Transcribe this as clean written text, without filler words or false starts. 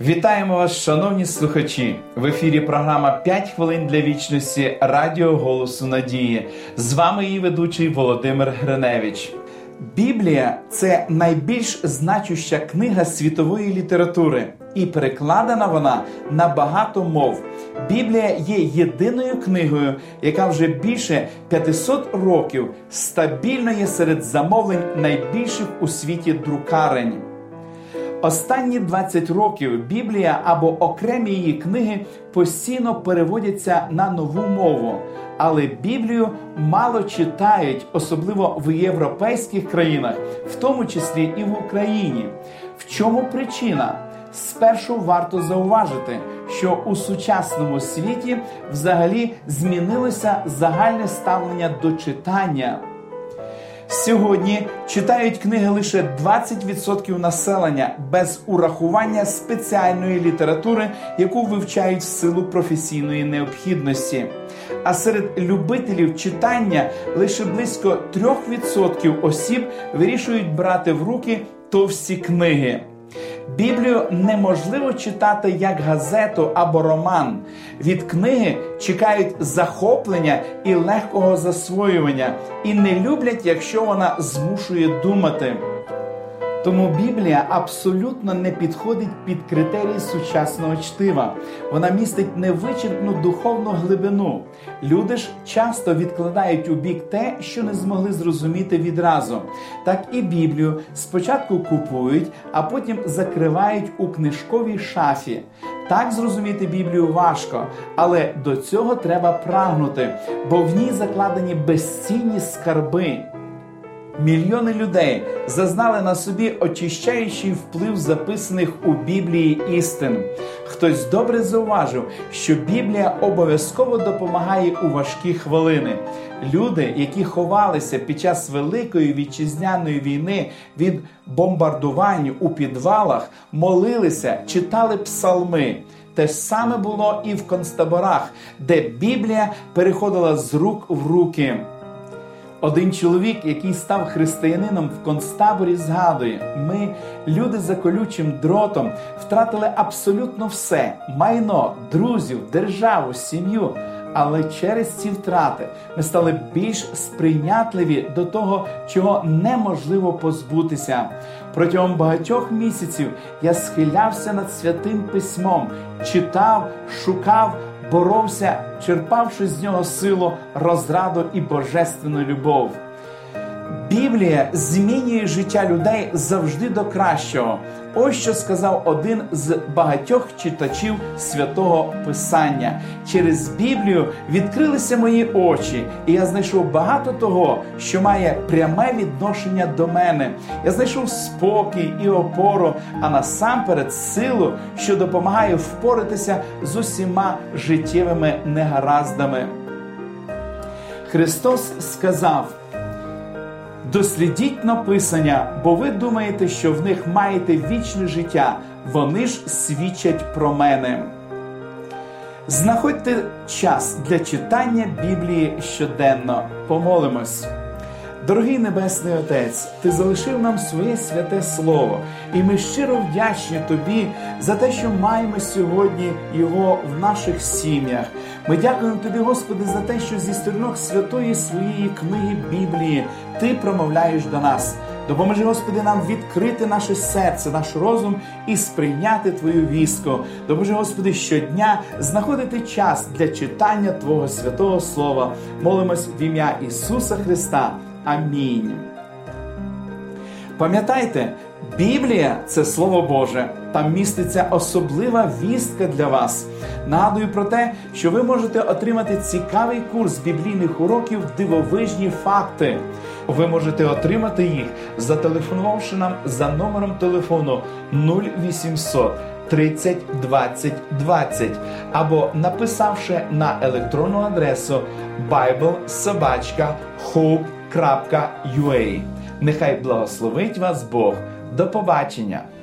Вітаємо вас, шановні слухачі! В ефірі програма «5 хвилин для вічності» радіо «Голосу Надії». З вами її ведучий Володимир Гриневич. Біблія – це найбільш значуща книга світової літератури, і перекладена вона на багато мов. Біблія є єдиною книгою, яка вже більше 500 років стабільно є серед замовлень найбільших у світі друкарень. Останні 20 років Біблія або окремі її книги постійно переводяться на нову мову. Але Біблію мало читають, особливо в європейських країнах, в тому числі і в Україні. В чому причина? Спершу варто зауважити, що у сучасному світі взагалі змінилося загальне ставлення до читання. Сьогодні читають книги лише 20% населення, без урахування спеціальної літератури, яку вивчають в силу професійної необхідності. А серед любителів читання лише близько 3% осіб вирішують брати в руки товсті книги. Біблію неможливо читати як газету або роман. Від книги чекають захоплення і легкого засвоювання, і не люблять, якщо вона змушує думати. Тому Біблія абсолютно не підходить під критерії сучасного чтива. Вона містить невичерпну духовну глибину. Люди ж часто відкладають у бік те, що не змогли зрозуміти відразу. Так і Біблію спочатку купують, а потім закривають у книжковій шафі. Так зрозуміти Біблію важко, але до цього треба прагнути, бо в ній закладені безцінні скарби. Мільйони людей зазнали на собі очищаючий вплив записаних у Біблії істин. Хтось добре зауважив, що Біблія обов'язково допомагає у важкі хвилини. Люди, які ховалися під час Великої Вітчизняної війни від бомбардувань у підвалах, молилися, читали псалми. Те ж саме було і в концтаборах, де Біблія переходила з рук в руки. Один чоловік, який став християнином в концтаборі, згадує: «Ми, люди за колючим дротом, втратили абсолютно все – майно, друзів, державу, сім'ю. Але через ці втрати ми стали більш сприйнятливі до того, чого неможливо позбутися. Протягом багатьох місяців я схилявся над Святим Письмом, читав, шукав, боровся, черпавши з нього силу, розраду і божественну любов». Біблія змінює життя людей завжди до кращого. Ось що сказав один з багатьох читачів Святого Писання: «Через Біблію відкрилися мої очі, і я знайшов багато того, що має пряме відношення до мене. Я знайшов спокій і опору, а насамперед силу, що допомагає впоратися з усіма життєвими негараздами». Христос сказав: «Дослідіть написання, бо ви думаєте, що в них маєте вічне життя. Вони ж свідчать про мене». Знаходьте час для читання Біблії щоденно. Помолимось. Дорогий Небесний Отець, Ти залишив нам своє святе Слово, і ми щиро вдячні Тобі за те, що маємо сьогодні його в наших сім'ях. Ми дякуємо Тобі, Господи, за те, що зі сторінок святої своєї книги Біблії Ти промовляєш до нас. Допоможи, Господи, нам відкрити наше серце, наш розум і сприйняти Твою вістку. Допоможи, Господи, щодня знаходити час для читання Твого святого Слова. Молимось в ім'я Ісуса Христа. Амінь. Пам'ятайте, Біблія – це Слово Боже. Там міститься особлива вістка для вас. Нагадую про те, що ви можете отримати цікавий курс біблійних уроків «Дивовижні факти». Ви можете отримати їх, зателефонувавши нам за номером телефону 0800 30 20 20 або написавши на електронну адресу biblesobachkahope.ua. Нехай благословить вас Бог! До побачення!